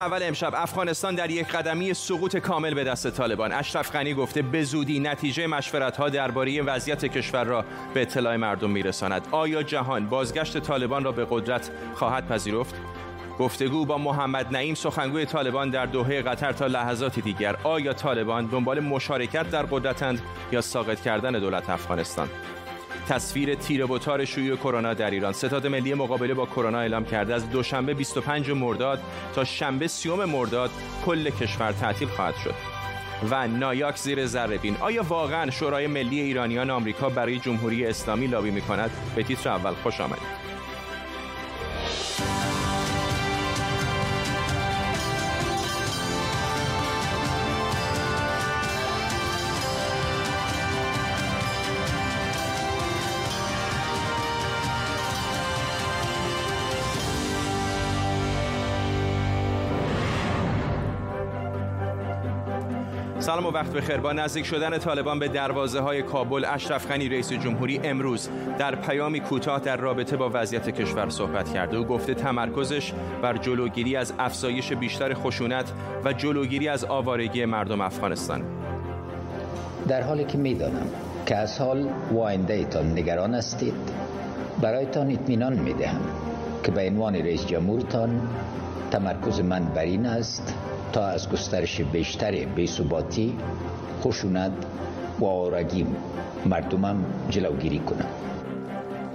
اول امشب افغانستان در یک قدمی سقوط کامل به دست طالبان. اشرف غنی گفته به زودی نتیجه مشورت‌ها درباره وضعیت کشور را به اطلاع مردم می‌رساند. آیا جهان بازگشت طالبان را به قدرت خواهد پذیرفت؟ گفتگو با محمد نعیم سخنگوی طالبان در دوحه قطر تا لحظات دیگر. آیا طالبان دنبال مشارکت در قدرتند یا ساقط کردن دولت افغانستان؟ تصویر تیره و تار شیوع کرونا در ایران. ستاد ملی مقابله با کرونا اعلام کرده از دوشنبه 25 مرداد تا شنبه 30 مرداد کل کشور تعطیل خواهد شد. و نایاک زیر ذره‌بین. آیا واقعا شورای ملی ایرانیان آمریکا برای جمهوری اسلامی لابی می‌کند؟ به تیتر اول خوش آمدید. سلام و وقت بخیر. با نزدیک شدن طالبان به دروازه های کابل، اشرف غنی رئیس جمهوری امروز در پیامی کوتاه در رابطه با وضعیت کشور صحبت کرده و گفته تمرکزش بر جلوگیری از افزایش بیشتر خشونت و جلوگیری از آوارگی مردم افغانستان. در حالی که میدانم که از حال و آینده‌تان نگران هستید، برایتان اطمینان میدهم که به عنوان رئیس جمهورتان تمرکز من بر این است تا از گسترش بیشتر بی‌ثباتی، خشونت و آوارگی مردمم جلوگیری کنند.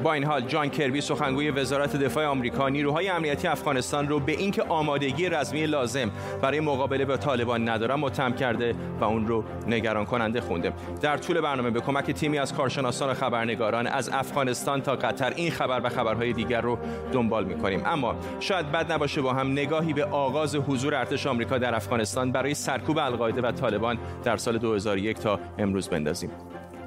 با این حال جان کربی سخنگوی وزارت دفاع آمریکا نیروهای امنیتی افغانستان رو به اینکه آمادگی رزمی لازم برای مقابله با طالبان ندارن متهم کرده و اون رو نگران کننده خونده. در طول برنامه به کمک تیمی از کارشناسان و خبرنگاران از افغانستان تا قطر این خبر و خبرهای دیگر رو دنبال می‌کنیم. اما شاید بد نباشه با هم نگاهی به آغاز حضور ارتش آمریکا در افغانستان برای سرکوب القاعده و طالبان در سال 2001 تا امروز بندازیم.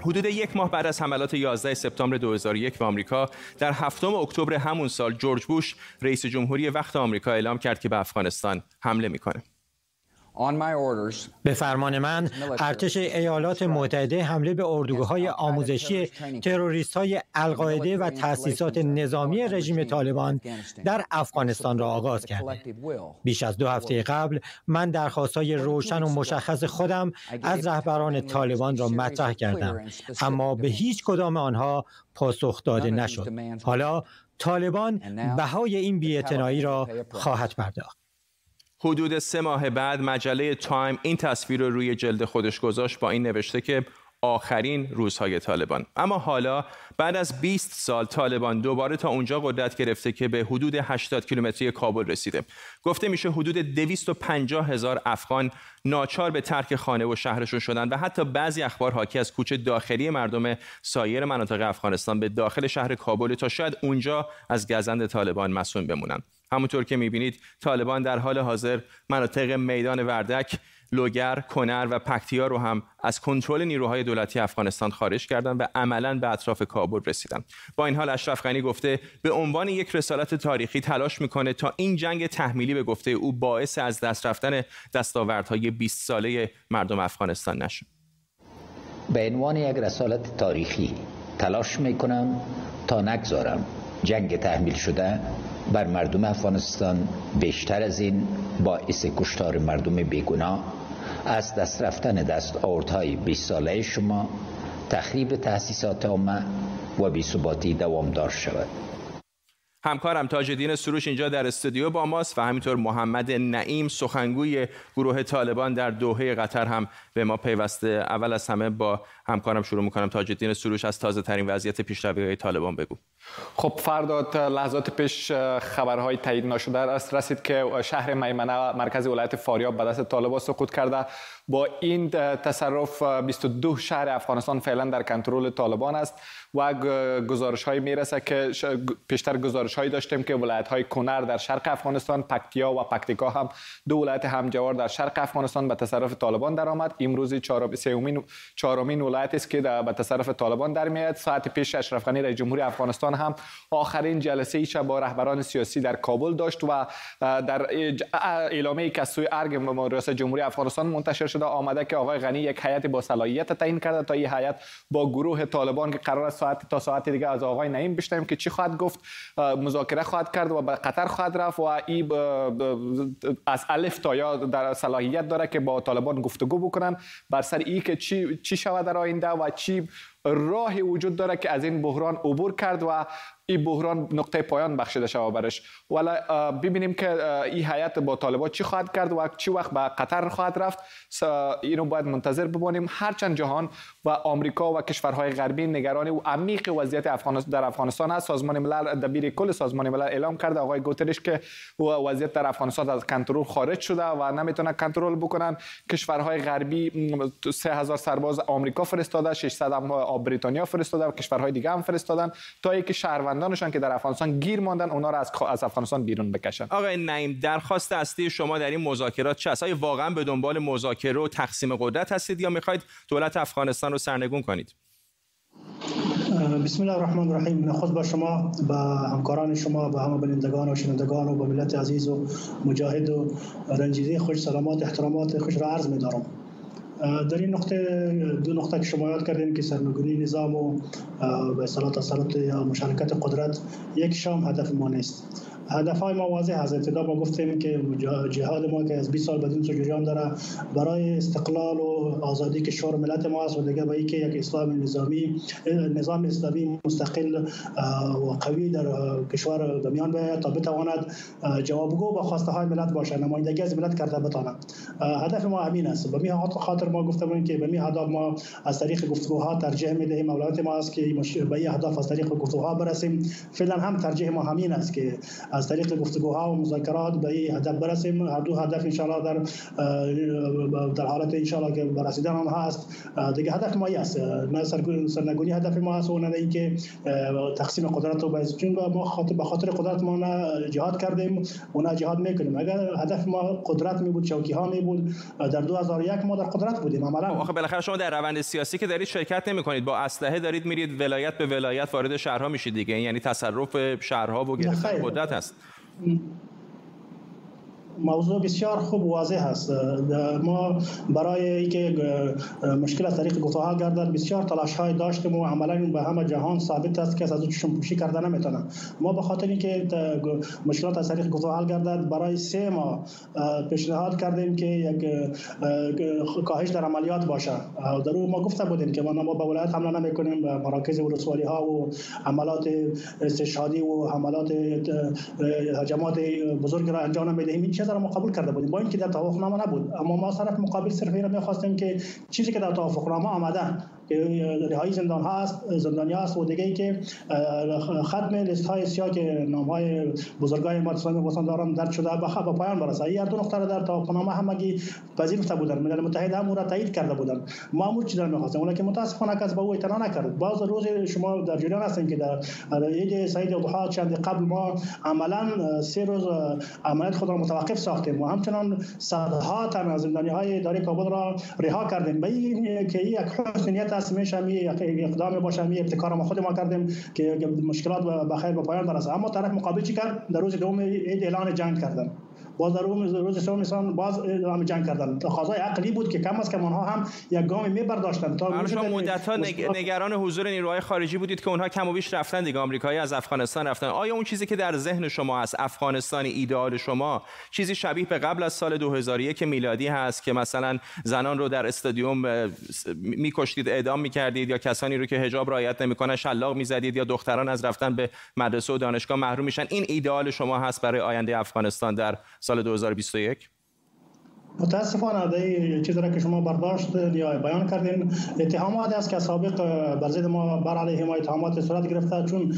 حدود یک ماه بعد از حملات 11 سپتامبر 2001 به آمریکا، در 7 اکتبر همون سال جورج بوش رئیس جمهوری وقت آمریکا اعلام کرد که به افغانستان حمله می‌کنه. به فرمان من، ارتش ایالات متحده حمله به اردوگاه‌های آموزشی تروریست‌های القاعده و تأسیسات نظامی رژیم طالبان در افغانستان را آغاز کرد. بیش از 2 هفته قبل، من درخواست‌های روشن و مشخص خودم از رهبران طالبان را مطرح کردم، اما به هیچ کدام آنها پاسخ داده نشد. حالا طالبان بهای این بی‌اعتنایی را خواهد پرداخت. حدود 3 ماه بعد مجله تایم این تصویر رو روی جلد خودش گذاشت. با این نوشته که آخرین روزهای طالبان. اما حالا بعد از 20 سال طالبان دوباره تا اونجا قدرت گرفته که به حدود 80 کیلومتری کابل رسیده. گفته میشه حدود 250,000 افغان ناچار به ترک خانه و شهرشون شدن و حتی بعضی اخبار حاکی از کوچه داخلی مردم سایر مناطق افغانستان به داخل شهر کابل تا شاید اونجا از گزند طالبان مسئول بمونن. همونطور که می‌بینید طالبان در حال حاضر مناطق میدان وردک، لوگر، کنر و پکتیا رو هم از کنترل نیروهای دولتی افغانستان خارج کردند و عملاً به اطراف کابل رسیدند. با این حال اشرف غنی گفته به عنوان یک رسالت تاریخی تلاش می‌کنه تا این جنگ تحمیلی به گفته او باعث از دست رفتن دستاوردهای 20 ساله مردم افغانستان نشه. به عنوان یک رسالت تاریخی تلاش می‌کنم تا نگذارم جنگ تحمیل شده بر مردم افغانستان بیشتر از این باعث کشتار مردم بیگناه، از دست رفتن دستاوردهای 20 ساله شما، تخریب تأسیسات عامه و بی‌ثباتی دوامدار شود. همکارم تاجدین سروش اینجا در استودیو با ماست و همینطور محمد نعیم سخنگوی گروه طالبان در دوحه قطر هم به ما پیوسته. اول از همه با همکارم شروع می‌کنم. تاجدین سروش، از تازه‌ترین وضعیت پیشروی‌های طالبان بگو. خب فرداد لحظات پیش خبرهای تایید نشده است رسید که شهر میمنه مرکز ولایت فاریاب به دست طالبان سقوط کرده. با این تصرف 22 شهر افغانستان فعلا در کنترل طالبان است و گزارش‌های میرسه که پیشتر گزارش‌هایی داشتیم که ولایت‌های کنر در شرق افغانستان، پکتیا و پکتیکا هم دو ولایت همجوار در شرق افغانستان به تصرف طالبان درآمد. امروز چهارمین ولایتی است که به تصرف طالبان درمیاد. ساعت پیش اشرف غنی رئیس جمهوری افغانستان هم آخرین جلسه ایش با رهبران سیاسی در کابل داشت و در اعلامیه‌ای که از سوی ارگ ریاست جمهوری افغانستان منتشر شده آمده که آقای غنی یک هیئت با صلاحیت تعیین کرده تا این هیئت با گروه طالبان که قرار است ساعت تا ساعت دیگه از آقای نعیم بشنویم که چی خواهد گفت، مذاکره خواهد کرد و به قطر خواهد رفت و این از الف تا یا در صلاحیت داره که با طالبان گفتگو بکنن بر سر این که چی شود در آینده و چی راهی وجود داره که از این بحران عبور کرد و این بحران نقطه پایان بخشیده شود برش. ولی ببینیم که این هیئت با طالبان چی خواهد کرد و چی وقت به قطر خواهد رفت، اینو باید منتظر بمانیم. هرچند جهان و آمریکا و کشورهای غربی نگران و عمیق وضعیت در افغانستان است، سازمان ملل، دبیر کل سازمان ملل اعلام کرده آقای گوترش که وضعیت در افغانستان از کنترل خارج شده و نمیتونه کنترل بکنن. کشورهای غربی 3000 سرباز آمریکا فرستاده، 600 بریتانیا فرستادن و کشورهای دیگه هم فرستادن تا اینکه شهروندانشان که در افغانستان گیر ماندن اونا را از افغانستان بیرون بکشن. آقای نعیم، درخواست اصلی شما در این مذاکرات چه است؟ آیا واقعا به دنبال مذاکره و تقسیم قدرت هستید یا میخواید دولت افغانستان رو سرنگون کنید؟ بسم الله الرحمن الرحیم. نخست با شما، با همکاران شما، با همه بینندگان و شنوندگان و با ملت عزیز و مجاهد و رنجیده خوش سلامات احترامات خوش را عرض می‌دارم. در این نقطه دو نقطه که شما یاد کردین که سرنگونی نظام و به اصطلاح تسلط یا مشارکت قدرت یک شام هدف ما نیست. هدف‌های ما واضح از ابتدا ما گفتیم که جهاد ما که از 20 سال بدین جریان داره برای استقلال و آزادی کشور ملت ما است و دیگه به اینکه یک اسلام نظامی، نظام اسلامی مستقل و قوی در کشور دمیان بیاید تا بتواند جوابگو به خواسته های ملت باشه، نمایندگی از ملت کرده بتواند. هدف ما همین است. به همین خاطر ما گفتیم که به همین هدف ما از طریق گفتگوها ترجیح میدهیم. اولویت ما است که به این هدف از طریق گفتگوها برسیم. فعلا هم ترجیح ما همین است که از طریق گفتگوها و مذاکرات به این هدف برسیم. هر دو هدف انشاءالله در حالت انشاءالله که برسیدن آنها است. دیگه هدف ما است، ما سرنگونی هدف ما است و نه اینکه تقسیم قدرت رو بایست، چون ما به خاطر قدرت ما نه جهاد کردیم و نه جهاد میکنیم. اگر هدف ما قدرت می بود، چوکی ها می بود، در 2001 ما در قدرت بودیم عملا. آخه بالاخره شما در روند سیاسی که دارید شرکت نمی کنید، با اسلحه دارید میرید ولایت به ولایت وارد شهرها میشید دیگه، یعنی تصرف شهرها و گرفتن قدرت است. موضوع بسیار خوب واضح است. ما برای اینکه مشکل از طریق گفتگوها گردد بسیار تلاش های داشتیم و عملا به همه جهان ثابت است که از اون چشم پوشی کردن نمیتونه. ما به خاطر اینکه مشکلات از طریق گفتگوها گردد برای 3 ماه پیشنهاد کردیم که یک کاهش در عملیات باشه. در اون ما گفته بودیم که ما به ولایت حمله نمیکنیم، به مراکز ولسوالی ها و عملات استشهادی و حملات هجمات بزرگ را انجام نمیدیم. در ما قبول کرده بودیم با اینکه در توافقنامه نبود، اما ما طرف مقابل صرف این را می‌خواستیم که چیزی که در توافقنامه آمده رهایی زندان ها است، زندانیا است و دیگه ای که ختم لیست های سیاه که نام های بزرگای ما اسلام وطنداران درد شده به پایان برسه. این دو نقطه را در توافقنامه همگی پذیرفته بودند، ملل متحد هم را تایید کرده بودند. ما امور چیزا می‌خواستیم، اون که متاسفانه کس به او اعتنا نکرد. باز روز شما در جریان هستین که در عید سید الاضحی چند قبل ما عملاً 3 روز عملیات خود را متوقف ساختیم و همچنان صدها تن از زندانی‌های اداره کابل را رها کردیم. به این که یک حسن نیت میشمی اقدام باشه، می ابتکار ما خود ما کردیم که مشکلات به خیر به پایان برسه، اما طرف مقابل چی کرد؟ در روز دوم اعلان جنگ کردن. باز در روز سوم انسان باز اعلام جنگ کردن. تقاضای عقلی بود که کم از کم آنها هم یک گام می برداشتن. تا شما مدت‌ها نگران حضور نیروهای خارجی بودید که اونها کم و بیش رفتن دیگه، آمریکایی از افغانستان رفتن. آیا اون چیزی که در ذهن شما هست، افغانستان ایدئال شما، چیزی شبیه به قبل از سال 2001 میلادی هست که مثلا زنان رو در استادیوم می‌کشتید، اعدام می‌کردید، یا کسانی رو که حجاب رعایت نمی‌کنن شلاق می‌زدید، یا دختران از رفتن به مدرسه و دانشگاه محروم میشن؟ این ایدئال شما هست برای آینده افغانستان در سال 2021؟ متاسفانه دایی چیزی را که شما برداشت یا بیان کردین اتهامات است که سابق بر ضد ما بر علیه ما اتهامات صورت گرفته، چون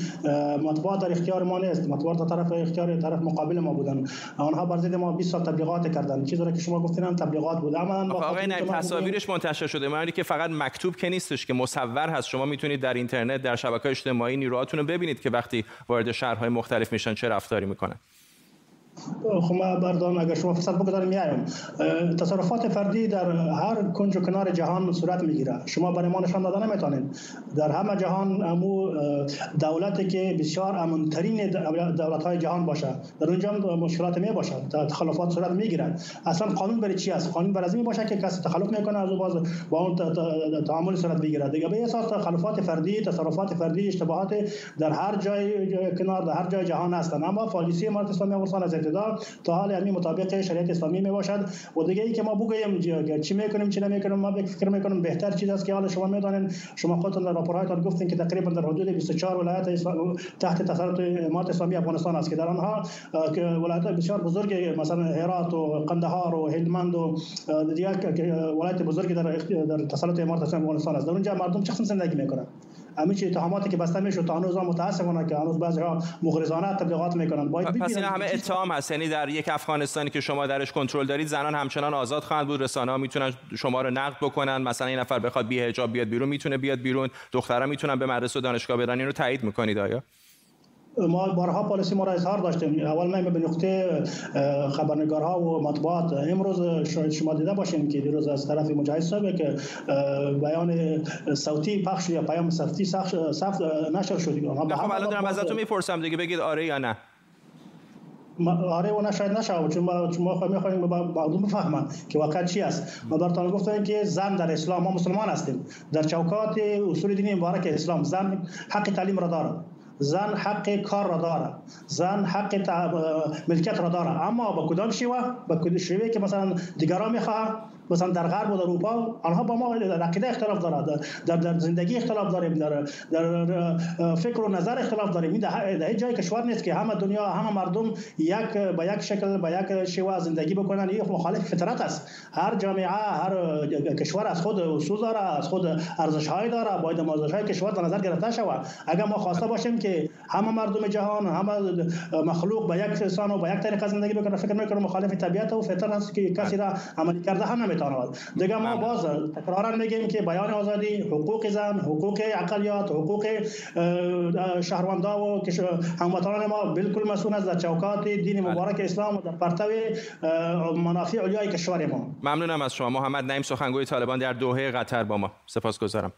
مطبوعات در اختیار ما نیست، مطبوعات در طرف اختیار طرف مقابل ما بودن. آنها بر ضد ما 20 سال تبلیغات کردند. چیزی را که شما گفتین هم تبلیغات بود. آقای نعیم، تصاویرش منتشر شده، معنی که فقط مکتوب که نیستش، که مصور هست. شما میتونید در اینترنت، در شبکه‌های اجتماعی نیروهاتون رو ببینید که وقتی وارد شهرهای مختلف میشن چه رفتاری میکنن. خب من بردام اگر شما فرصت بگذارید میایم. تصرفات فردی در هر کنج و کنار جهان صورت میگیره، شما برای ما نشان داده نمیتونید. در همه جهان امو دولتی که بسیار امنترین دولت های جهان باشه در اونجا مشکلات می باشه، تخلفات صورت میگیره. اصلا قانون برای چی است؟ قانون برای این باشه که کسی تخلف میکنه از باز با اون تعامل صورت بگیره دیگه. به اساس تخلفات فردی، تصرفات فردی، اشتباهات در هر جای کنار در هر جای جهان هستند. اما پالیسی ما اسلامی افغانستان از ابتدا تا حال همین مطابق شریعت اسلامی میباشد و دیگه ای که ما بگیم چی میکنیم چی نمیکنیم ما فکر میکنیم بهتر چیز است که حالا شما میدونین. شما خودتون در راپورهایتون گفتین که تقریبا در حدود 24 ولایت تحت تسلط امارت اسلامی افغانستان است که در آنها ولایت بسیار بزرگ مثلا هرات و قندهار و هلمند و دیگر ولایت بزرگ در تسلط امارت افغانستان است. در اونجا مردم چه قسم زندگی میکنن؟ همیشه اتهاماتی که بسته میشه تا هنوز متاسفانه که هنوز بعضی‌ها مغرضانه تبلیغات میکنن. پس این همه اتهام هست، یعنی در یک افغانستانی که شما درش کنترل دارید زنان همچنان آزاد خواهند بود، رسانه‌ها میتونن شما رو نقد بکنن، مثلا این نفر بخواد بی حجاب بیاد بیرون میتونه بیاد بیرون، دخترها میتونن به مدرسه و دانشگاه برن. اینو تایید میکنید آیا؟ ما بارها پالیسی ما را اظهار داشتیم. اول من به نقطه خبرنگارها و مطبوعات امروز شاید شما دیده باشین که دیروز از طرف مجاهد صاحب که بیان صوتی پخش یا پیام صوتی نشر شد. خب الان دارم ازتون میپرسم دیگه، بگید آره یا نه. آره و نشاید نشاید چون ما میخواهیم مردم بفهمن که واقعا چی است. ما براتون گفتم که زن در اسلام، ما مسلمان هستیم، در چوکات اصول دینی مبارک اسلام زن حق تعلیم را دارد، زن حق کار را داره، زن حق ملکیت را داره. اما با کدام شیوه؟ با کدام شیوه که مثلا دیگران میخواه، مثلا در غرب و در اروپا آنها با ما در عقیده اختلاف داره، در زندگی اختلاف داریم، در فکر و نظر اختلاف داریم. این در هیچ جای کشور نیست که همه دنیا همه مردم یک با یک شکل با یک شیوه زندگی بکنن. این مخالف فطرت است. هر جامعه هر کشور از خود اصول داره، از خود ارزش های داره، باید ارزش های کشور در نظر گرفته شود. اگر ما خواسته باشیم که همه مردم جهان همه مخلوق با یک انسان و با یک طریقه زندگی بکنن، فکر میکنم مخالف طبیعت و فطرت است که کسی را عملی کرده هم دیگه. ما باز تکرارا میگیم که بیان آزادی، حقوق زن، حقوق اقلیت، حقوق شهروندا و هموطنان ما بالکل مسئول از چوکات دین مبارک اسلام و در پرتو منافع علیای کشور ما. ممنونم از شما. محمد نعیم، سخنگوی طالبان در دوحه قطر با ما. سپاسگزارم.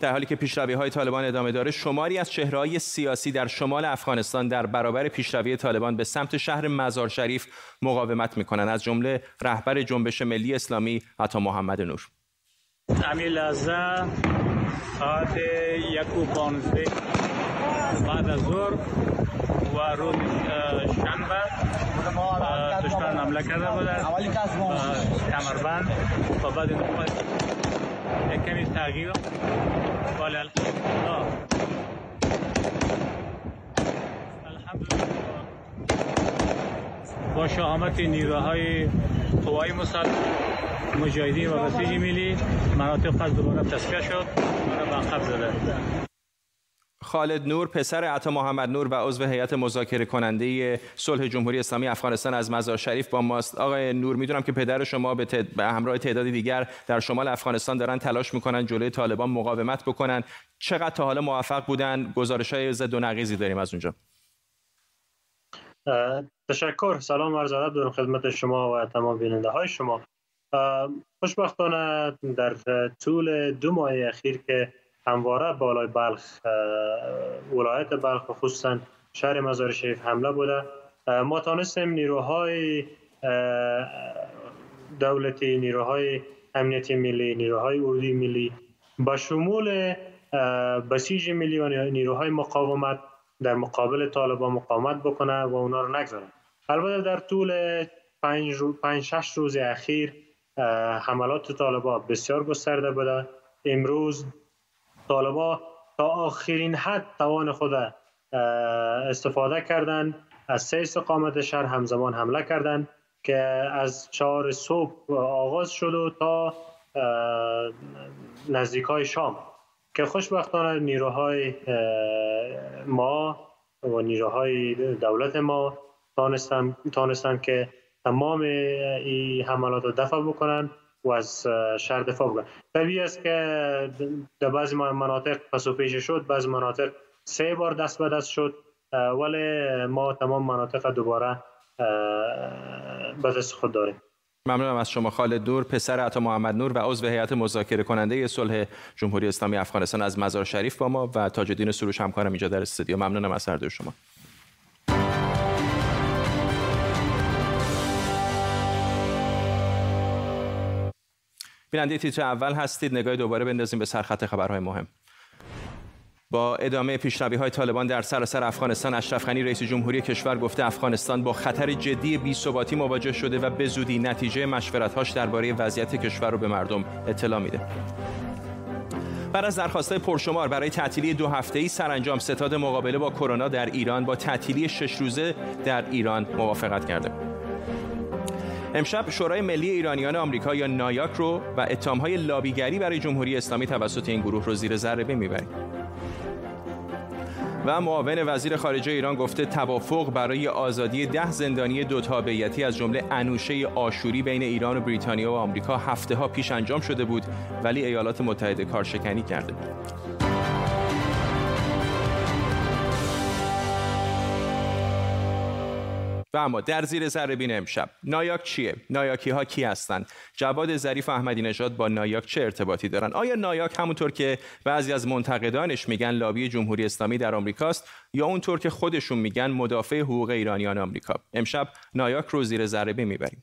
در حالی که پیشروی‌های طالبان ادامه داره، شماری از چهره‌های سیاسی در شمال افغانستان در برابر پیشروی طالبان به سمت شهر مزار شریف مقاومت می‌کنند، از جمله رهبر جنبش ملی اسلامی عطا محمد نور. امیلازا ساعت 1:15 بعد از ظهر و روز شنبه دشمن حمله کرده بودند. کمربند و بعد کمی تغییر با شهامت نیروهای قوای مسلح مجاهدین و بسیج ملی مناطق قصد دوباره تصفیه شد و منقب زده. خالد نور، پسر عطا محمد نور و عضو هیئت مذاکره کننده صلح جمهوری اسلامی افغانستان از مزار شریف با ماست. آقای نور، میدونم که پدر شما به همراه تعدادی دیگر در شمال افغانستان دارن تلاش میکنن جلوی طالبان مقاومت بکنن. چقدر تا حالا موفق بودن؟ گزارش‌های زد و نقیضی داریم از اونجا. تشکر. سلام عرض ادب دارم خدمت شما و تمام بیننده‌های شما. خوشبختانه در طول 2 ماه اخیر که همواره بالای بلخ، ولایت بلخ و خصوصا شهر مزار شریف حمله بوده، ما تانستیم نیروهای دولتی، نیروهای امنیتی ملی، نیروهای اردوی ملی با شمول بسیج ملی و نیروهای مقاومت در مقابل طالبان مقاومت بکنه و اونا رو نگذارن. البته در طول 5-6 روز اخیر حملات طالبان بسیار گسترده بوده. امروز طالبان تا آخرین حد توان خود استفاده کردند. از 3 استقامت شهر همزمان حمله کردند که از 4 صبح آغاز شد و تا نزدیکای شام که خوشبختانه نیروهای ما و نیروهای دولت ما تانستن که تمام این حملات رو دفع بکنن و از شهر دفاع بکنن. طبیعی است که در بعضی مناطق پس و پیش شد، بعضی مناطق 3 بار دست به دست شد، ولی ما تمام مناطق دوباره بازرس خود داره. ممنونم از شما خالد نور، پسر عطا محمد نور و عضو هیئت مذاکره کننده صلح جمهوری اسلامی افغانستان از مزار شریف با ما، و تاجدین سروش همکارم اینجا در استودیو. ممنونم از هر دوی شما. بیننده تیتر اول هستید. نگاه دوباره بندازیم به سرخط خبرهای مهم. با ادامه پیشروی‌های طالبان در سراسر افغانستان، اشرف غنی رئیس جمهوری کشور گفته افغانستان با خطر جدی بی‌ثباتی مواجه شده و به زودی نتیجه مشورت‌هاش درباره وضعیت کشور رو به مردم اطلاع میده. بعد از درخواست‌های پرشمار برای تعطیلی 2 هفته‌ای، سرانجام ستاد مقابله با کرونا در ایران با تعطیلی 6 روزه در ایران موافقت کرده. امشب شورای ملی ایرانیان آمریکا یا نایاک رو و اتهام‌های لابیگری برای جمهوری اسلامی توسط این گروه رو زیر ذره بین می‌بریم. و معاون وزیر خارجه ایران گفته توافق برای آزادی 10 زندانی دوتابعیتی از جمله انوشه آشوری بین ایران و بریتانیا و آمریکا هفته‌ها پیش انجام شده بود، ولی ایالات متحده کارشکنی کرده بود. و اما در زیر ذره بین امشب، نایاک چیه؟ نایاکی ها کی هستند؟ جواد زریف و احمدی نژاد با نایاک چه ارتباطی دارند؟ آیا نایاک همونطور که بعضی از منتقدانش میگن لابی جمهوری اسلامی در آمریکاست، یا اونطور که خودشون میگن مدافع حقوق ایرانیان آمریکا؟ امشب نایاک رو زیر ذره بین میبریم.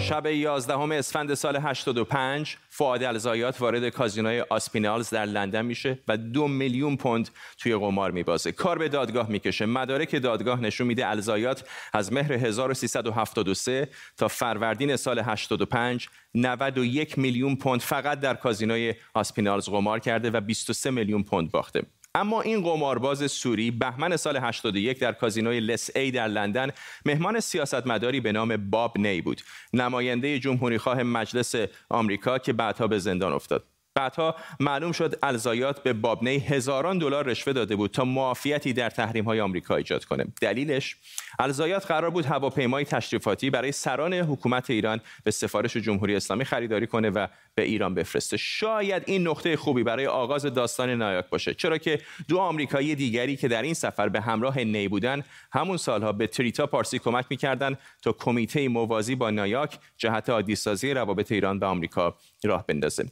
شب 11 اسفند سال 85 فواد الزایات وارد کازینوی آسپینالز در لندن میشه و 2 میلیون پوند توی قمار میبازه. کار به دادگاه میکشه. مدارک دادگاه نشون میده الزایات از مهر 1373 تا فروردین سال 85 91 میلیون پوند فقط در کازینوی آسپینالز قمار کرده و 23 میلیون پوند باخته. اما این قمارباز سوری بهمن سال 81 در کازینوی لس ای در لندن مهمان سیاستمداری به نام باب نی بود، نماینده جمهوریخواه مجلس آمریکا که بعدها به زندان افتاد. بعدها معلوم شد الزایات به باب نی هزاران دلار رشوه داده بود تا معافیتی در تحریم‌های آمریکا ایجاد کنه. دلیلش الزایات قرار بود هواپیمای تشریفاتی برای سران حکومت ایران به سفارش جمهوری اسلامی خریداری کنه و به ایران بفرسته. شاید این نقطه خوبی برای آغاز داستان نایاک باشه، چرا که 2 آمریکایی دیگری که در این سفر به همراه نی بودن همون سالها به تریتا پارسی کمک می‌کردند تا کمیته موازی با نایاک جهت عادی‌سازی روابط ایران و آمریکا راه بندازه.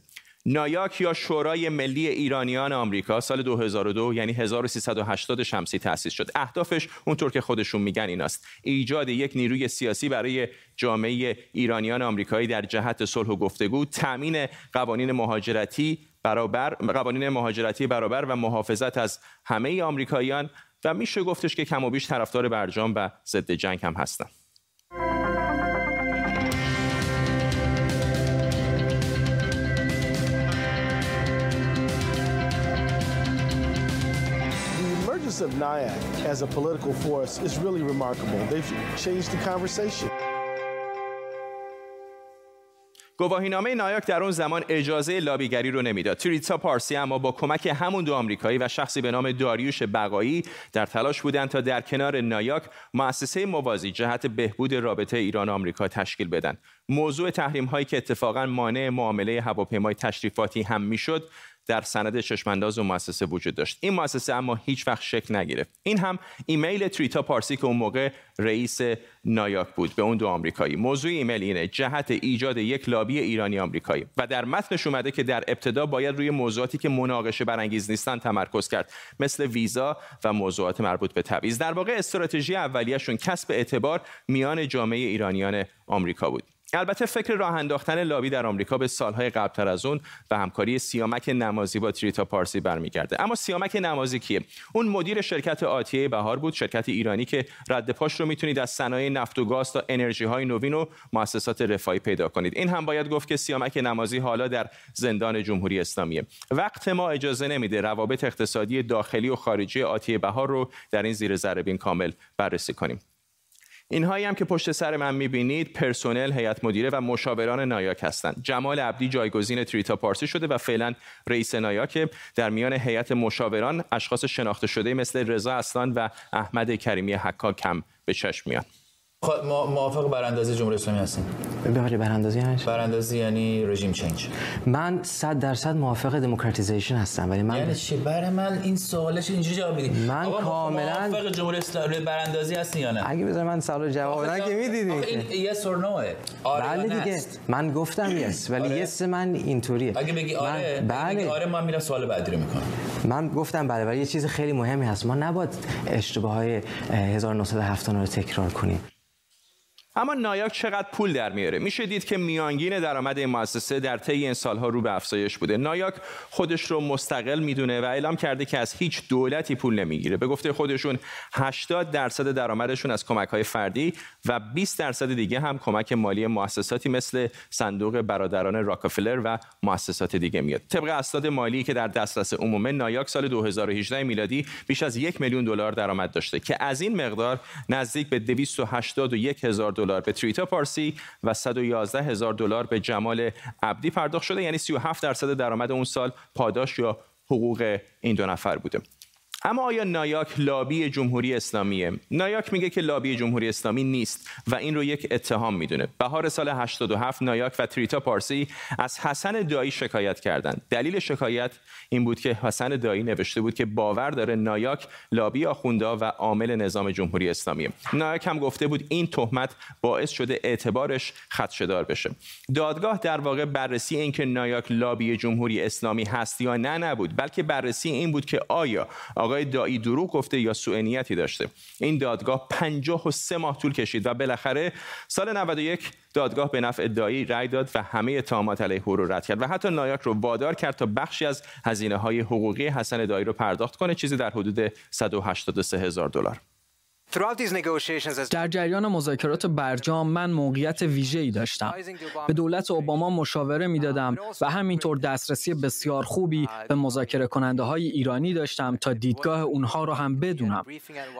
نایاک یا شورای ملی ایرانیان آمریکا سال 2002 یعنی 1380 شمسی تأسیس شد. اهدافش اونطور که خودشون میگن ایناست: ایجاد یک نیروی سیاسی برای جامعه ایرانیان آمریکایی در جهت صلح و گفتگو، تأمین قوانین مهاجرتی برابر و محافظت از همه آمریکاییان، و میشه گفتش که کم و بیش طرفدار برجام و ضد جنگ هم هستن. Of NIAC as a political force is really remarkable. They've changed the conversation. گواهینامه نایاک در اون زمان اجازه لابیگری رو نمیداد. تریتا پارسی اما با کمک همون 2 آمریکایی و شخصی به نام داریوش بقایی در تلاش بودند تا در کنار نایاک مؤسسه موازی جهت بهبود رابطه ایران و آمریکا تشکیل بدن. موضوع تحریم‌هایی که اتفاقاً مانع معامله هواپیمای تشریفاتی هم میشد در سند چشمانداز و مؤسسه وجود داشت. این مؤسسه اما هیچ وقت شکل نگرفت. این هم ایمیل تریتا پارسی که اون موقع رئیس نایاک بود به اون 2 آمریکایی. موضوع ایمیل اینه: جهت ایجاد یک لابی ایرانی آمریکایی. و در متنش اومده که در ابتدا باید روی موضوعاتی که مناقشه برانگیز نیستن تمرکز کرد، مثل ویزا و موضوعات مربوط به تبعیض. در واقع استراتژی اولیه‌شون کسب اعتبار میان جامعه ایرانیان آمریکا بود. البته فکر راه انداختن لابی در آمریکا به سالهای قبلتر از اون و همکاری سیامک نمازی با تریتا پارسی برمیگرده. اما سیامک نمازی کیه؟ اون مدیر شرکت آتیه بهار بود، شرکت ایرانی که رد پاش رو میتونید از صنایع نفت و گاز تا انرژی‌های نوین و مؤسسات رفاهی پیدا کنید. این هم باید گفت که سیامک نمازی حالا در زندان جمهوری اسلامیه. وقت ما اجازه نمیده روابط اقتصادی داخلی و خارجی آتیه بهار رو در این زیر ذره بین کامل بررسی کنیم. اینهایی هم که پشت سر من می‌بینید پرسنل، هیئت مدیره و مشاوران نایاک هستند. جمال عبدی جایگزین تریتا پارسی شده و فعلا رئیس نایاک. در میان هیئت مشاوران اشخاص شناخته شده مثل رضا اصلان و احمد کریمی حکاک هم به چشم میان. ما موافق براندازی جمهوری اسلامی هستیم. بله، براندازی یعنی براندازی یعنی رژیم چنج. من 100% موافق دموکراتیزیشن هستم، ولی من یعنی چی؟ برای من این سوالش اینجوری جواب میدید. من کاملا موافق جمهوری اسلامی براندازی هستم یا نه؟ اگه بذار من سوال جواب بدم که میدیدید. این yes or no. آره دیگه. من گفتم yes، ولی yes من اینطوریه. اگه بگی آره، بله آره، من میرم سوال بعدی رو میکنم. من گفتم بله، ولی یه چیز خیلی مهمی هست. ما نباید اشتباههای 1970 رو تکرار کنیم. اما نایاک چقدر پول در میاره؟ میشه دید که میانگین درآمد این مؤسسه در طی این سالها رو به افزایش بوده. نایاک خودش رو مستقل میدونه و اعلام کرده که از هیچ دولتی پول نمیگیره. به گفته خودشون 80% درآمدشون از کمک‌های فردی و 20% دیگه هم کمک مالی مؤسساتی مثل صندوق برادران راکفلر و مؤسسات دیگه میاد. طبق اسناد مالی که در دسترس عمومه، نایاک سال 2018 میلادی بیش از $1 میلیون درآمد داشته که از این مقدار نزدیک به $281,000 به تریتا پارسی و $111,000 به جمال عبدی پرداخت شده، یعنی 37% درآمد اون سال پاداش یا حقوق این دو نفر بوده. اما آیا نایاک لابی جمهوری اسلامیه؟ نایاک میگه که لابی جمهوری اسلامی نیست و این رو یک اتهام میدونه. بهار سال 87 نایاک و تریتا پارسی از حسن دایی شکایت کردند. دلیل شکایت این بود که حسن دایی نوشته بود که باور داره نایاک لابی آخوندا و عامل نظام جمهوری اسلامیه. نایاک هم گفته بود این تهمت باعث شده اعتبارش خدشه‌دار بشه. دادگاه در واقع بررسی این که نایاک لابی جمهوری اسلامی هست یا نه نبود، بلکه بررسی این بود که آیا آقای دایی دروغ گفته یا سوء نیتی داشته. این دادگاه 53 ماه طول کشید و بالاخره سال 91 دادگاه به نفع دایی رأی داد و همه اتهامات علیه او رو رد کرد و حتی نایاک رو وادار کرد تا بخشی از هزینه‌های حقوقی حسن دایی رو پرداخت کنه، چیزی در حدود $183,000. در جریان مذاکرات برجام من موقعیت ویژه‌ای داشتم. به دولت اوباما مشاوره میدادم و همینطور دسترسی بسیار خوبی به مذاکره کننده های ایرانی داشتم تا دیدگاه اونها رو هم بدونم.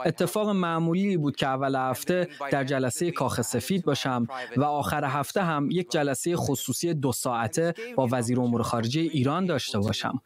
اتفاق معمولی بود که اول هفته در جلسه کاخ سفید باشم و آخر هفته هم یک جلسه خصوصی 2 ساعته با وزیر امور خارجه ایران داشته باشم.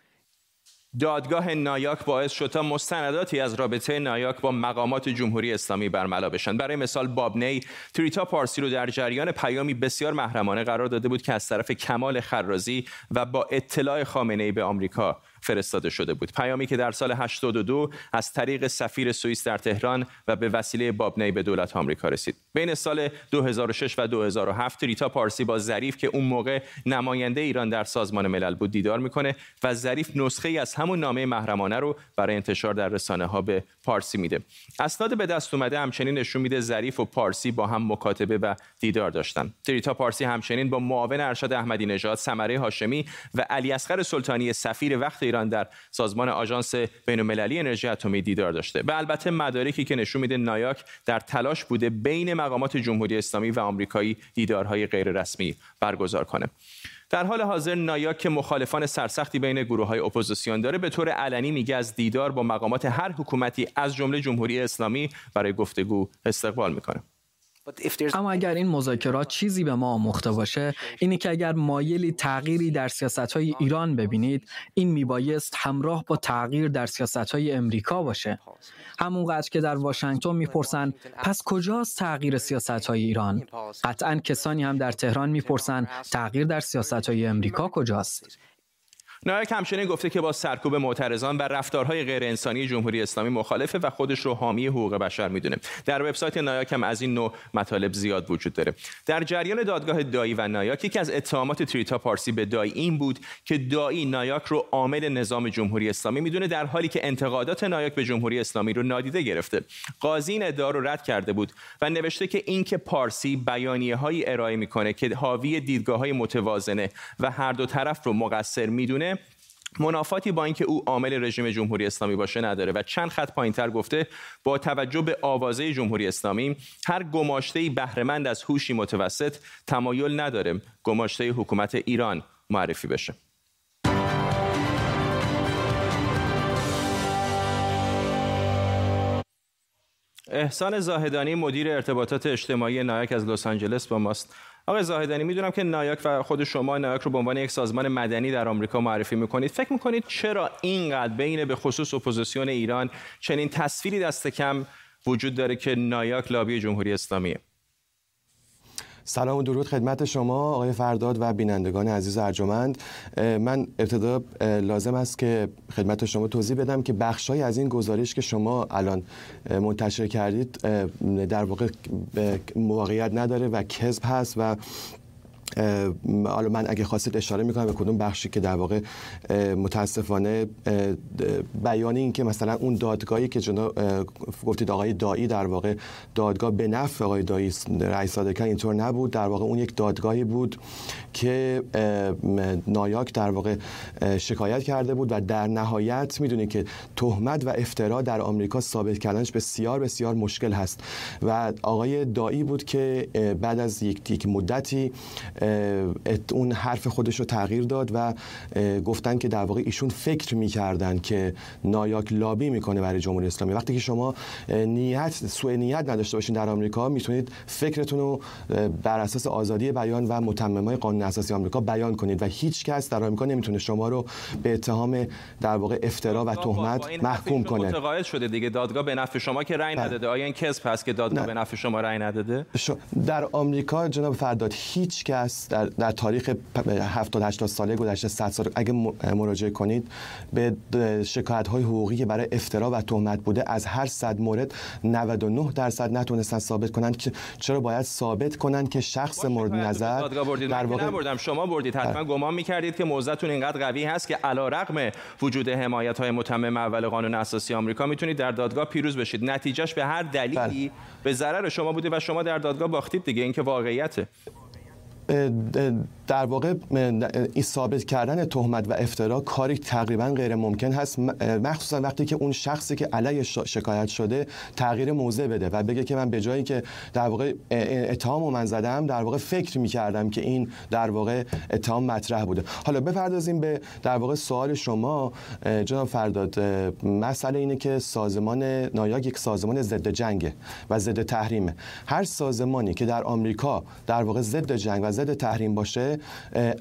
دادگاه نایاک باعث شد تا مستنداتی از رابطه نایاک با مقامات جمهوری اسلامی برملا بشن. برای مثال باب نی تریتا پارسی رو در جریان پیامی بسیار محرمانه قرار داده بود که از طرف کمال خرازی و با اطلاع خامنه‌ای به آمریکا فرستاده شده بود. پیامی که در سال 82 از طریق سفیر سوئیس در تهران و به وسیله باب نی به دولت آمریکا رسید. بین سال 2006 و 2007 تریتا پارسی با ظریف که اون موقع نماینده ایران در سازمان ملل بود دیدار میکنه و ظریف نسخه‌ای از همون نامه محرمانه رو برای انتشار در رسانه‌ها به پارسی میده. اسناد به دست اومده همچنین نشون میده ظریف و پارسی با هم مکاتبه و دیدار داشتن. تریتا پارسی همچنین با معاون ارشد احمدی نژاد، ثمره هاشمی و علی اصغر سلطانی سفیر وقت ایران در سازمان آژانس بین‌المللی انرژی اتمی دیدار داشته. و البته مدارکی که نشون میده نایاک در تلاش بوده بین مقامات جمهوری اسلامی و آمریکایی دیدارهای غیررسمی برگزار کنه. در حال حاضر نایاک که مخالفان سرسختی بین گروه‌های اپوزیسیون داره، به طور علنی میگه از دیدار با مقامات هر حکومتی از جمله جمهوری اسلامی برای گفتگو استقبال میکنه. اما اگر این مذاکرات چیزی به ما آموخته باشه، اینه که اگر مایلی تغییری در سیاست‌های ایران ببینید، این میبایست همراه با تغییر در سیاست‌های امریکا باشه. همونقدر که در واشنگتن میپرسن پس کجاست تغییر سیاست‌های ایران، قطعاً کسانی هم در تهران میپرسن تغییر در سیاست‌های امریکا کجاست؟ نایاک همچنین گفته که با سرکوب معترضان و رفتارهای غیر انسانی جمهوری اسلامی مخالفه و خودش رو حامی حقوق بشر میدونه. در وبسایت نایاک هم از این نوع مطالب زیاد وجود داره. در جریان دادگاه دایی و نایاک، یکی از اتهامات تریتا پارسی به دایی این بود که دایی نایاک رو عامل نظام جمهوری اسلامی میدونه، در حالی که انتقادات نایاک به جمهوری اسلامی رو نادیده گرفته. قاضی این ادعا رو رد کرده بود و نوشته که اینکه پارسی بیانیه‌هایی ارائه میکنه که حاوی دیدگاه‌های متوازنه و هر دو طرف رو مقصر میدونه، منافاتی با اینکه او عامل رژیم جمهوری اسلامی باشه نداره. و چند خط پایینتر گفته با توجه به آوازه جمهوری اسلامی هر گماشته‌ای بهره‌مند از هوشی متوسط تمایل نداره گماشته حکومت ایران معرفی بشه. احسان زاهدانی مدیر ارتباطات اجتماعی نایاک از لس آنجلس با ماست. آقای زاهدانی، میدونم که نایاک و خود شما نایاک رو به عنوان یک سازمان مدنی در آمریکا معرفی میکنید. فکر میکنید چرا اینقدر بین به خصوص اپوزیسیون ایران چنین تصویری دست کم وجود داره که نایاک لابی جمهوری اسلامیه؟ سلام و درود خدمت شما آقای فرداد و بینندگان عزیز ارجمند. من ابتدا لازم است که خدمت شما توضیح بدم که بخشای از این گزارش که شما الان منتشر کردید در واقع واقعیت نداره و کذب هست و حالا من اگه خواستید اشاره میکنم به کدوم بخشی که در واقع متاسفانه بیان این که مثلا اون دادگاهی که جناب گفتید آقای دایی در واقع دادگاه به نفع آقای دایی رئیس صادر کرد اینطور نبود. در واقع اون یک دادگاهی بود که نایاک در واقع شکایت کرده بود و در نهایت میدونید که تهمت و افترا در آمریکا ثابت کردنش بسیار بسیار مشکل هست و آقای دایی بود که بعد از یک مدتی اون حرف خودش رو تغییر داد و گفتن که در واقع ایشون فکر می‌کردن که نایاک لابی میکنه برای جمهوری اسلامی. وقتی که شما سوء نیت نداشته باشین در آمریکا میتونید فکرتون رو بر اساس آزادی بیان و متممهای قانون اساسی آمریکا بیان کنید و هیچ کس در آمریکا نمیتونه شما رو به اتهام در واقع افترا و تهمت محکوم کنه. متقاعد شده دیگه دادگاه به نفع شما که رأی نداده. آیا این کذب هست که دادگاه به نفع شما رأی نداده؟ در آمریکا جناب فرداد هیچ کس در تاریخ 70-80 ساله گذشته 100 سال اگه مراجعه کنید به شکایت‌های حقوقی که برای افترا و تهمت بوده از هر 100 مورد 99% نتونستن ثابت کنن که چرا باید ثابت کنن که شخص مورد نظر در واقع نبردم شما بردید حتما گمان می‌کردید که موضعتون اینقدر قوی هست که علیرغم وجود حمایت‌های متمم اول قانون اساسی آمریکا میتونید در دادگاه پیروز بشید. نتیجهش به هر دلیلی به ضرر شما بوده و شما در دادگاه باختید دیگه. این که واقعیته. در واقع ثابت کردن تهمت و افترا کاری تقریبا غیر ممکن هست، مخصوصا وقتی که اون شخصی که علیه شکایت شده تغییر موضع بده و بگه که من به جایی که در واقع اتهام من زدم در واقع فکر می‌کردم که این در واقع اتهام مطرح بوده. حالا بپردازیم به در واقع سوال شما جناب فرداد. مسئله اینه که سازمان نایاک یک سازمان ضد جنگه و ضد تحریمه. هر سازمانی که در آمریکا در واقع ضد جنگ و ضد تحریم باشه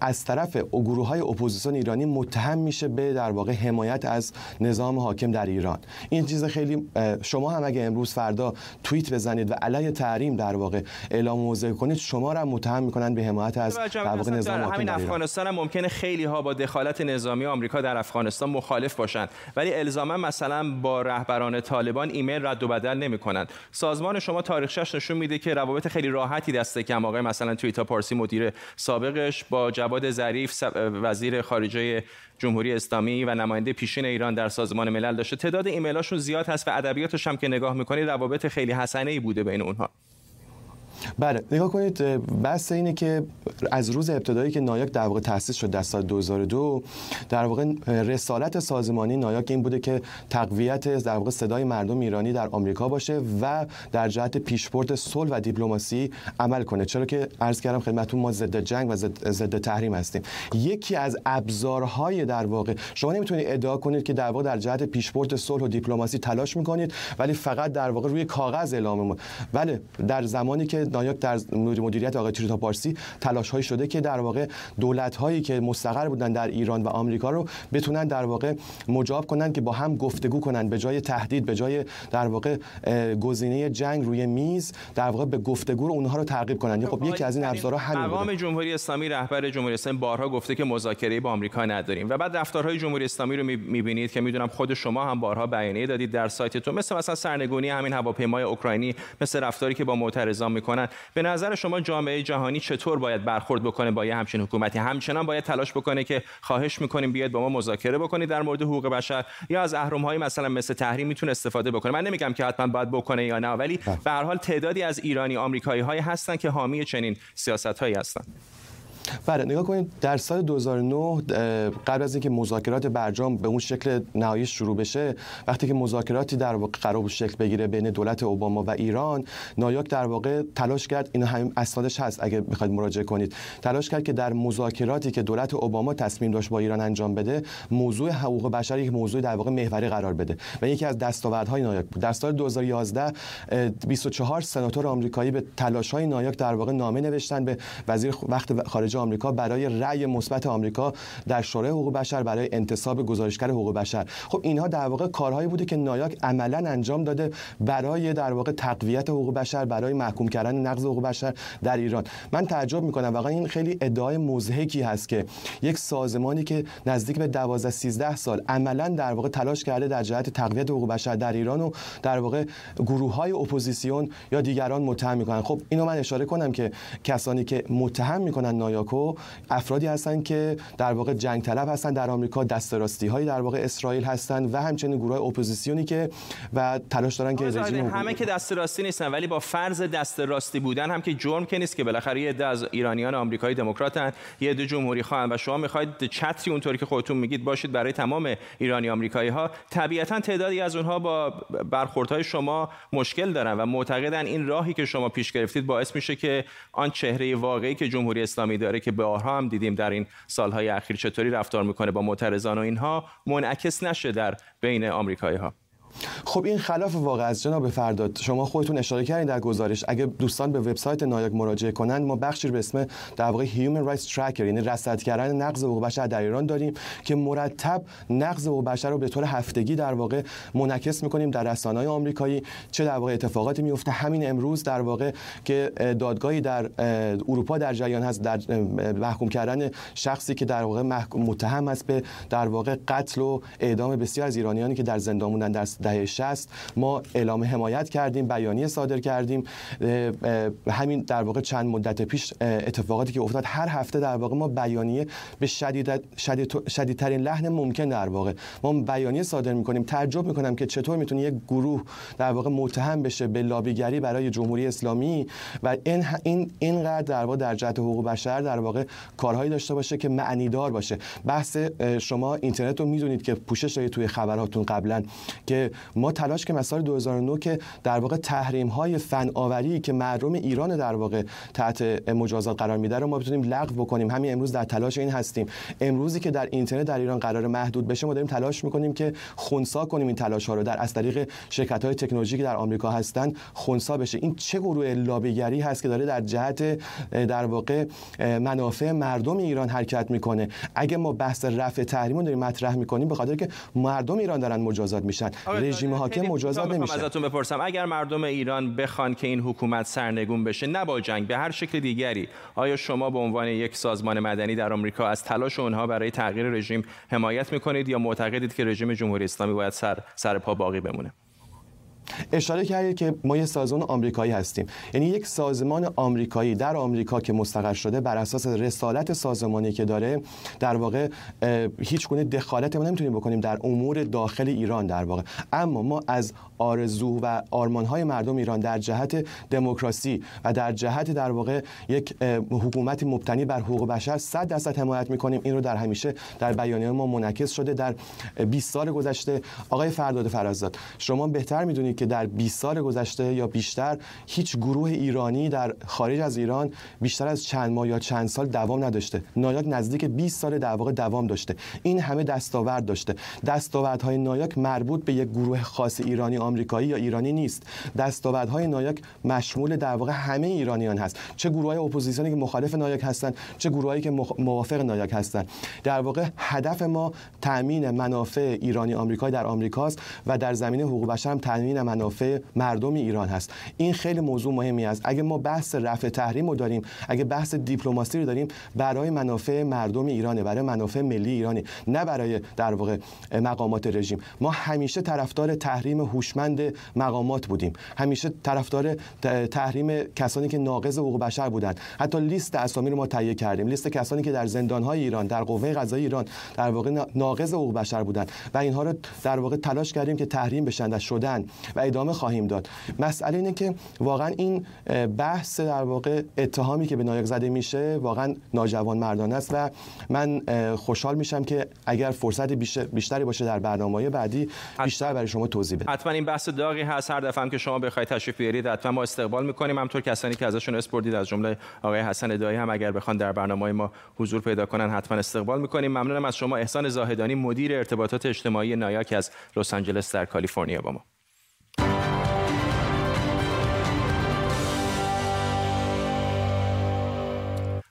از طرف گروه‌های اپوزیسیون ایرانی متهم میشه به در واقع حمایت از نظام حاکم در ایران. این چیز خیلی شما هم اگه امروز فردا توییت بزنید و علیه تحریم در واقع اعلام موضع کنید شما را متهم میکنن به حمایت از در واقع نظام حاکم در ایران. افغانستان هم ممکنه خیلی ها با دخالت نظامی آمریکا در افغانستان مخالف باشند ولی الزاما مثلا با رهبران طالبان ایمیل رد و بدل نمی‌کنند. سازمان شما تاریخچه‌اش نشون میده که روابط خیلی راحتی دست کم آقای مثلا تریتا پارسی مدیر سابقش با جواد زریف وزیر خارجه جمهوری اسلامی و نماینده پیشین ایران در سازمان ملل داشته. تعداد ایمیلاشون زیاد هست و ادبیاتش هم که نگاه میکنید روابط خیلی حسنه‌ای بوده بین اونها. بله نگاه کنید بحث اینه که از روز ابتدایی که نایاک در واقع تأسیس شد در سال 2002 در واقع رسالت سازمانی نایاک این بوده که تقویت در واقع صدای مردم ایرانی در آمریکا باشه و در جهت پیشبرد صلح و دیپلماسی عمل کنه، چرا که عرض کردم خدمتتون ما ضد جنگ و ضد تحریم هستیم. یکی از ابزارهای در واقع شما نمیتونید ادعا کنید که در واقع در جهت پیشبرد صلح و دیپلماسی تلاش میکنید ولی فقط در واقع روی کاغذ اعلام. بله در زمانی که نایاک در مدیریت آقای تریتا پارسی تلاش‌هایی شده که در واقع دولت‌هایی که مستقر بودن در ایران و آمریکا رو بتونن در واقع مجاب کنن که با هم گفتگو کنن، به جای تهدید به جای در واقع گزینه جنگ روی میز در واقع به گفتگو رو اونها رو تعقیب کنن. خب یکی از این ابزارها همین بود. اقوام جمهوری اسلامی رهبر جمهوری اسلامی بارها گفته که مذاکره با آمریکا نداریم و بعد رفتارهای جمهوری اسلامی رو می‌بینید که میدونم خود شما هم بارها بیانیه دادید در سایتتون، مثلا سرنگونی همین هواپیمای اوکراینی، مثل رفتاری که با معترضان می‌کنن. به نظر شما جامعه جهانی چطور باید برخورد بکنه با همچین حکومتی؟ همچنان باید تلاش بکنه که خواهش می‌کنیم بیاید با ما مذاکره بکنید در مورد حقوق بشر، یا از اهرم‌های مثلا مثل تحریم میتونه استفاده بکنه؟ من نمیگم که حتما باید بکنه یا نه، ولی به هر حال تعدادی از ایرانی آمریکایی‌های هستن که حامی چنین سیاست‌هایی هستن. بله نگاه کنید در سال 2009 قبل از اینکه مذاکرات برجام به اون شکل نهایی شروع بشه، وقتی که مذاکراتی در واقع قرار بود شکل بگیره بین دولت اوباما و ایران، نایاک در واقع تلاش کرد، این هم اسنادش هست اگه بخواید مراجعه کنید، تلاش کرد که در مذاکراتی که دولت اوباما تصمیم داشت با ایران انجام بده موضوع حقوق بشر یک موضوع در واقع محوری قرار بده و یکی از دستاوردهای نایاک بود. در سال 2011 24 سناتور آمریکایی به تلاش‌های نایاک در واقع نامه نوشتن به وزیر وقت خارجه آمریکا برای رأی مثبت آمریکا در شورای حقوق بشر برای انتصاب گزارشگر حقوق بشر. خب اینها در واقع کارهایی بوده که نایاک عملا انجام داده برای در واقع تقویت حقوق بشر، برای محکوم کردن نقض حقوق بشر در ایران. من تعجب میکنم واقعا، این خیلی ادعای مضحکی هست که یک سازمانی که نزدیک به 12-13 سال عملا در واقع تلاش کرده در جهت تقویت حقوق بشر در ایران و در واقع گروه‌های اپوزیسیون یا دیگران متهم میکنن. خب اینو من اشاره کنم که کسانی که متهم میکنن نایاکو افرادی هستند که در واقع جنگ طلب هستند در آمریکا، دست راستی‌های در واقع اسرائیل هستند و همچنین گروه‌های اپوزیسیونی که و تلاش دارن که رژیم همه که دست راستی نیستن، ولی با فرض دست راستی بودن هم که جرم که نیست، که بالاخره یه عده از ایرانیان آمریکایی دموکراتن، یه عده جمهوری خواهن و شما میخواید چتری اونطوری که خودتون میگید باشید برای تمام ایرانی آمریکایی ها، طبیعتا تعدادی از اونها با برخوردهای شما مشکل دارن و معتقدن این راهی که شما پیش گرفتید باعث میشه که آن چهره واقعی که جمهوری اسلامی داره که بارها هم دیدیم در این سالهای اخیر چطوری رفتار میکنه با معترضان و اینها، منعکس نشه در بین آمریکایی ها. خب این خلاف واقع است جناب فرداد. شما خودتون اشاره کردین در گزارش، اگه دوستان به وبسایت نایاک مراجعه کنن، ما بخشی به اسم در واقع Human Rights Tracker، یعنی رصد کردن نقض حقوق بشر در ایران داریم که مرتب نقض حقوق بشر رو به طور هفتگی در واقع منعکس می‌کنیم در رسانه‌های آمریکایی، چه در واقع اتفاقاتی میفته. همین امروز در واقع که دادگاهی در اروپا در جریان هست در محکوم کردن شخصی که در واقع متهم است به در واقع قتل و اعدام بسیار از ایرانیانی که در زندان موندن در دهه 60، ما اعلام حمایت کردیم، بیانیه صادر کردیم. همین در واقع چند مدت پیش اتفاقاتی که افتاد، هر هفته در واقع ما بیانیه به شدیدترین لحن ممکن در واقع ما بیانیه صادر می‌کنیم. تعجب می‌کنم که چطور می‌تونه یک گروه در واقع متهم بشه به لابیگری برای جمهوری اسلامی و اینقدر در واقع در جهت حقوق بشر در واقع کارهایی داشته باشه که معنیدار باشه. بحث شما اینترنت رو می‌دونید که پوشش داده توی خبراتون قبلا، که ما تلاش که مسائل 2009 که در واقع تحریم‌های فناوری که محروم ایران در واقع تحت مجازات قرار میده رو ما بتونیم لغو بکنیم. همین امروز در تلاش این هستیم. امروزی که در اینترنت در ایران قرار محدود بشه، ما داریم تلاش میکنیم که خنثی کنیم این تلاش‌ها رو، در از طریق شرکت‌های تکنولوژی که در آمریکا هستن خنثی بشه. این چه گروه لابیگری هست که داره در جهت در واقع منافع مردم ایران حرکت میکنه؟ اگه ما بحث رفع تحریم رو داریم مطرح میکنیم، به خاطر که مردم ایران دارن مجازات میشن، رژیم حاکم مجازات نمیشه. ازتون بپرسم، اگر مردم ایران بخوان که این حکومت سرنگون بشه، نه با جنگ، به هر شکل دیگری، آیا شما به عنوان یک سازمان مدنی در آمریکا از تلاش اونها برای تغییر رژیم حمایت میکنید یا معتقدید که رژیم جمهوری اسلامی باید سر پا باقی بمونه؟ اشاره کردید که ما یک سازمان آمریکایی هستیم، یعنی یک سازمان آمریکایی در آمریکا که مستقر شده بر اساس رسالت سازمانی که داره، در واقع هیچ گونه دخالت ما نمیتونیم بکنیم در امور داخل ایران در واقع. اما ما از آرزو و آرمان‌های مردم ایران در جهت دموکراسی و در جهت در واقع یک حکومت مبتنی بر حقوق بشر 100% حمایت می‌کنیم. این رو در همیشه در بیانیه ما منعکس شده در 20 سال گذشته. آقای فرداد فرزاد، شما بهتر می‌دونید که در 20 سال گذشته یا بیشتر هیچ گروه ایرانی در خارج از ایران بیشتر از چند ماه یا چند سال دوام نداشته. نایاک نزدیک 20 سال در واقع دوام داشته. این همه دستاورد داشته. دستاوردهای نایاک مربوط به یک گروه خاص ایرانی آمریکایی یا ایرانی نیست. دستاوردهای نایاک مشمول در واقع همه ایرانیان هست. چه گروهای اپوزیسیونی که مخالف نایاک هستند، چه گروهایی که موافق نایاک هستند. در واقع هدف ما تامین منافع ایرانی آمریکایی در آمریکاست و در زمینه حقوق بشر هم تامین منافع مردم ایران هست. این خیلی موضوع مهمی است. اگه ما بحث رفع تحریم رو داریم، اگه بحث دیپلماسی رو داریم، برای منافع مردم ایرانه، برای منافع ملی ایرانه، نه برای در واقع مقامات رژیم. ما همیشه طرفدار تحریم هوشمند مقامات بودیم، همیشه طرفدار تحریم کسانی که ناقض حقوق بشر بودند. حتی لیست اسامی رو ما تهیه کردیم، لیست کسانی که در زندان‌های ایران، در قوه قضایی ایران در واقع ناقض حقوق بشر بودند و اینها رو در واقع تلاش کردیم که تحریم بشن و شدن و ادامه خواهیم داد. مسئله اینه که واقعا این بحث در واقع اتهامی که به نایاک زده میشه واقعا ناجوانمردانه است و من خوشحال میشم که اگر فرصت بیشتری باشه در برنامه‌های بعدی بیشتر برای شما توضیح بدم. حتما این بحث داغی هست، هر دفعه هم که شما بخواید تشریف بیارید حتما ما استقبال می‌کنیم. همونطور کسانی که ازشون اسپردید از جمله آقای حسن دایی هم اگر بخوان در برنامه‌های ما حضور پیدا کنن حتما استقبال می‌کنیم. ممنونم از شما. احسان زاهدانی، مدیر ارتباطات اجتماعی نایاک از لس آنجلس در کالیفرنیا با ما.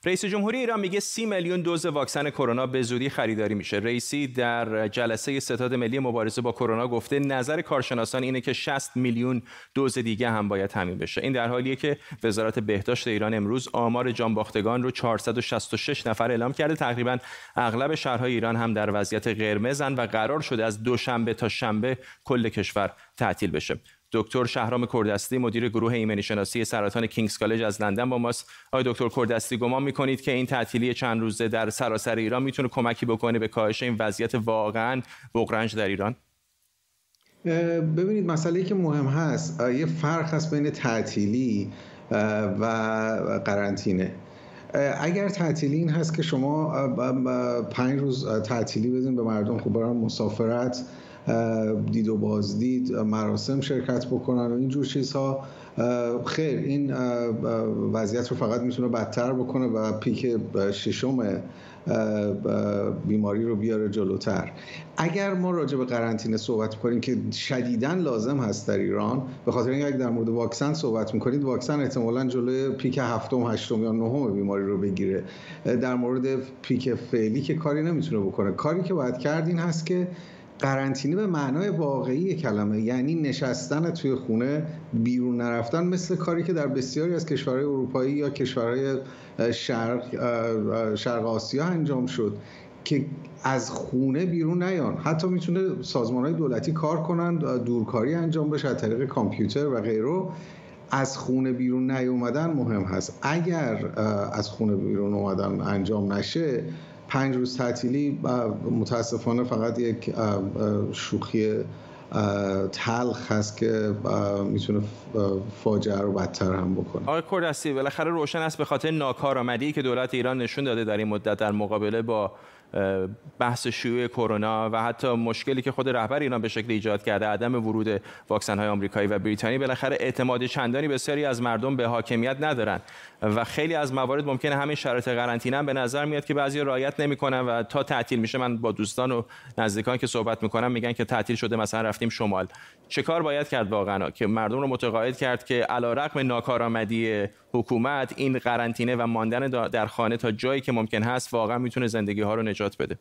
رئیس جمهوری ایران میگه 30 میلیون دوز واکسن کرونا به زودی خریداری میشه. رئیسی در جلسه ستاد ملی مبارزه با کرونا گفته نظر کارشناسان اینه که 60 میلیون دوز دیگه هم باید تامین بشه. این در حالیه که وزارت بهداشت ایران امروز آمار جانباختگان رو 466 نفر اعلام کرده. تقریبا اغلب شهرهای ایران هم در وضعیت قرمزن و قرار شده از دوشنبه تا شنبه کل کشور تعطیل بشه. دکتر شهرام کردستی مدیر گروه ایمنی شناسی سرطان کینگز کالج از لندن با ماست. آقای دکتر کردستی، گمان می‌کنید که این تعطیلی چند روزه در سراسر ایران میتونه کمکی بکنه به کاهش این وضعیت واقعا بغرنج در ایران؟ ببینید، مسئله‌ای که مهم هست یه فرق هست بین تعطیلی و قرنطینه. اگر تعطیلی این هست که شما 5 روز تعطیلی بدین به مردم، خب برن مسافرت، دید و بازدید، مراسم شرکت بکنن و اینجور چیزها، خیر، این وضعیت رو فقط میتونه بدتر بکنه و پیک 6م بیماری رو بیاره جلوتر. اگر ما راجع به قرنطینه صحبت کنیم که شدیداً لازم هست در ایران، به خاطر اینکه اگر در مورد واکسن صحبت میکنید، واکسن احتمالاً جلوی پیک 7م، 8م یا 9م بیماری رو بگیره. در مورد پیک فعلی که کاری نمیتونه بکنه. کاری که باید کرد این هست که قرنطینه به معنای واقعی کلمه، یعنی نشستن توی خونه، بیرون نرفتن، مثل کاری که در بسیاری از کشورهای اروپایی یا کشورهای شرق آسیا انجام شد که از خونه بیرون نیان. حتی میتونه سازمانهای دولتی کار کنن، دورکاری انجام بشه از طریق کامپیوتر و غیره. از خونه بیرون نیومدن مهم هست. اگر از خونه بیرون اومدن انجام نشه، 5 روز تعطیلی متاسفانه فقط یک شوخی تلخ هست که میتونه فاجعه رو بدتر هم بکنه. آقای کردستی، بالاخره روشن است به خاطر ناکارآمدی که دولت ایران نشون داده در این مدت در مقابله با بحث شیوع کرونا و حتی مشکلی که خود رهبر ایران به شکل ایجاد کرده، عدم ورود واکسن‌های آمریکایی و بریتانی، بالاخره اعتماد چندانی بسیاری از مردم به حاکمیت ندارن و خیلی از موارد ممکنه همین شرایط قرنطینه هم به نظر میاد که بعضی رعایت نمی‌کنن و تا تعطیل میشه. من با دوستان و نزدیکان که صحبت می‌کنم میگن که تعطیل شده، مثلا رفتیم شمال. چه کار باید کرد واقعا که مردم رو متقاعد کرد که علیرغم ناکارآمدی حکومت، این قرنطینه و ماندن در خانه تا جایی که ممکن هست واقعا میتونه زندگی‌ها رو نجات بده؟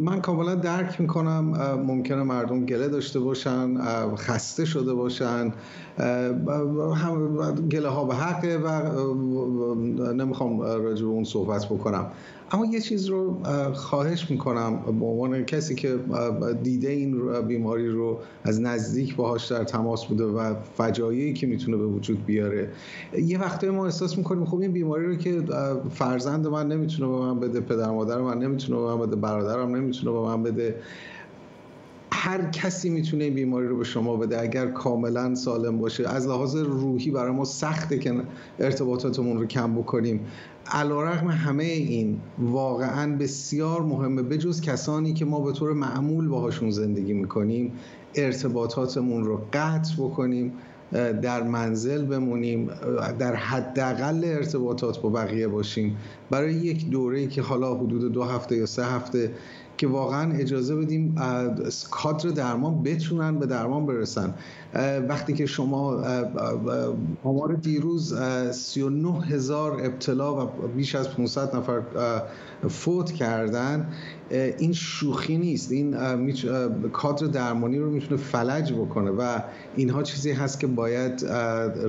من کاملا درک میکنم ممکنه مردم گله داشته باشن، خسته شده باشن، گله ها به حقه و نمیخوام راجع به اون صحبت بکنم. اما یه چیز رو خواهش میکنم به عنوان کسی که دیده این بیماری رو از نزدیک، باهاش در تماس بوده و فجایعی که میتونه به وجود بیاره. یه وقتای ما احساس میکنیم خب این بیماری رو که فرزند من نمیتونه به من بده، پدر مادر من نمیتونه به من بده، برادرم نمیتونه به من بده، هر کسی میتونه این بیماری رو به شما بده اگر کاملا سالم باشه. از لحاظ روحی برای ما سخته که ارتباطاتمون رو کم بکنیم. علیرغم همه این واقعا بسیار مهمه، بجز کسانی که ما به طور معمول باهاشون زندگی میکنیم، ارتباطاتمون رو قطع بکنیم، در منزل بمونیم، در حداقل ارتباطات با بقیه باشیم برای یک دوره‌ای که حالا حدود 2 هفته یا 3 هفته، که واقعا اجازه بدیم کادر درمان بتونن به درمان برسن. وقتی که شما آمار دیروز 39000 ابتلا و بیش از 500 نفر فوت کردن، این شوخی نیست. این کادر درمانی رو میتونه فلج بکنه و اینها چیزی هست که باید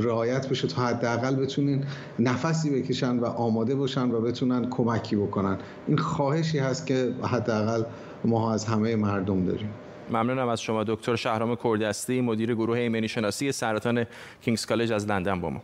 رعایت بشه تا حداقل بتونین نفسی بکشن و آماده باشن و بتونن کمکی بکنن. این خواهشی هست که حداقل ما از همه مردم داریم. ممنونم از شما دکتر شهرام کردستی مدیر گروه ایمنی شناسی سرطان کینگز کالج از لندن با ما.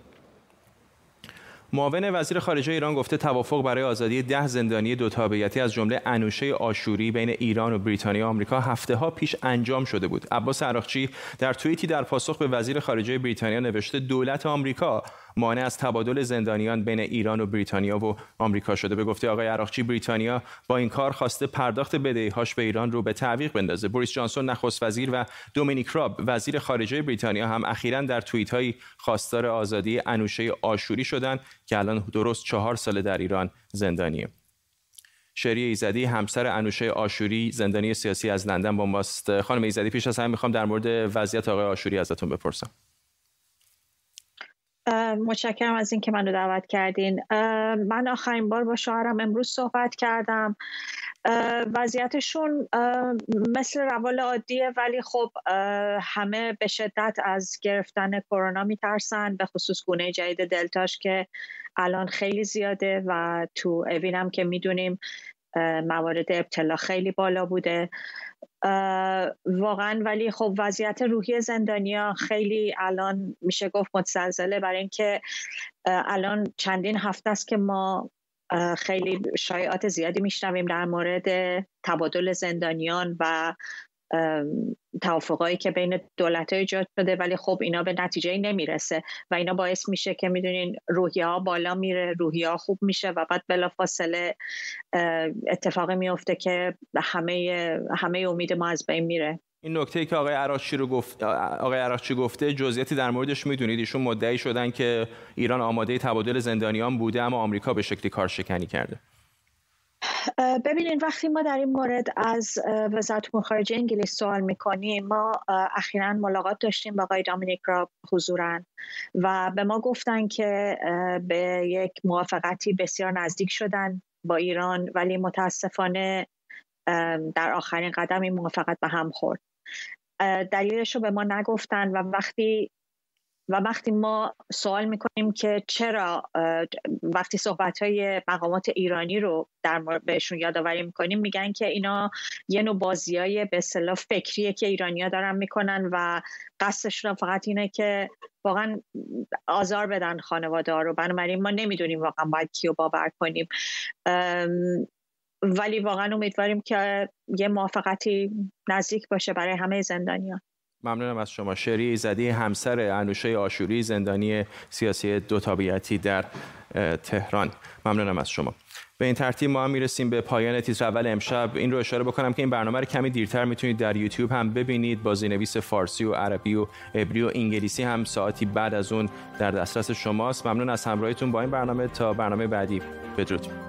معاون وزیر خارجه ایران گفته توافق برای آزادی 10 زندانی دوتابعیتی از جمله انوشه آشوری بین ایران و بریتانیا و آمریکا هفته‌ها پیش انجام شده بود. عباس عراقچی در توییتی در پاسخ به وزیر خارجه بریتانیا نوشته دولت آمریکا مانع از تبادل زندانیان بین ایران و بریتانیا و آمریکا شده. به گفته آقای عراقچی بریتانیا با این کار خواسته پرداخت بدهی‌هاش به ایران رو به تعویق بندازه. بوریس جانسون نخست وزیر و دومینیک راب وزیر خارجه بریتانیا هم اخیراً در توییت‌های خواستار آزادی انوشه آشوری شدند که الان درست 4 ساله در ایران زندانیه. شریع ایزدی همسر انوشه آشوری زندانی سیاسی از لندن با ماست. خانم ایزدی، پیش از همه میخوام در مورد وضعیت آقای آشوری ازتون بپرسم. متشکرم از این که منو دعوت کردین. من آخرین بار با شوهرم امروز صحبت کردم. وضعیتشون مثل روال عادیه، ولی خب همه به شدت از گرفتن کرونا میترسن، به خصوص گونه جدید دلتاش که الان خیلی زیاده و تو اوین هم که میدونیم موارد ابتلا خیلی بالا بوده واقعا. ولی خب وضعیت روحی زندانیا خیلی الان میشه گفت متزلزله، برای اینکه الان چندین هفته است که ما خیلی شایعات زیادی میشنویم در مورد تبادل زندانیان و توافقایی که بین دولت‌ها ایجاد شده، ولی خب اینا به نتیجه‌ای نمیرسه و اینا باعث میشه که میدونین روحیه‌ها بالا میره، روحیه‌ها خوب میشه و بعد بلافاصله اتفاقی میفته که همه امید ما از بین میره. این نکته‌ای که آقای عراقچی گفته جزئیاتی در موردش میدونید؟ ایشون مدعی شدن که ایران آماده تبادل زندانیان بوده اما آمریکا به شکلی کارشکنی کرده. ببینید، وقتی ما در این مورد از وزارت امور خارجه انگلیس سوال میکنیم، ما اخیراً ملاقات داشتیم با آقای دامینیک راب حضوراً و به ما گفتن که به یک موافقتی بسیار نزدیک شدن با ایران، ولی متاسفانه در آخرین قدم این موافقت به هم خورد. دلیلش رو به ما نگفتن و وقتی ما سوال میکنیم که چرا، وقتی صحبت‌های مقامات ایرانی رو در مورد بهشون یادآوری میکنیم میگن که اینا یه نوع بازیای به اصطلاح فکریه که ایرانی‌ها دارن میکنن و قصدشون فقط اینه که واقعا آزار بدن خانواده‌ها رو. بنابراین ما نمیدونیم واقعا باید کیو باور کنیم، ولی واقعا امیدواریم که یه موافقتی نزدیک باشه برای همه زندانیان. ممنونم از شما. شری زدی، همسر انوشه آشوری، زندانی سیاسی دوتابعیتی در تهران، ممنونم از شما. به این ترتیب ما هم میرسیم به پایان تیتر اول امشب. این رو اشاره بکنم که این برنامه رو کمی دیرتر میتونید در یوتیوب هم ببینید، بازینویس فارسی و عربی و عبری و انگلیسی هم ساعتی بعد از اون در دسترس شماست. ممنون از همراهیتون با این برنامه. تا برنامه بعدی، بدرود.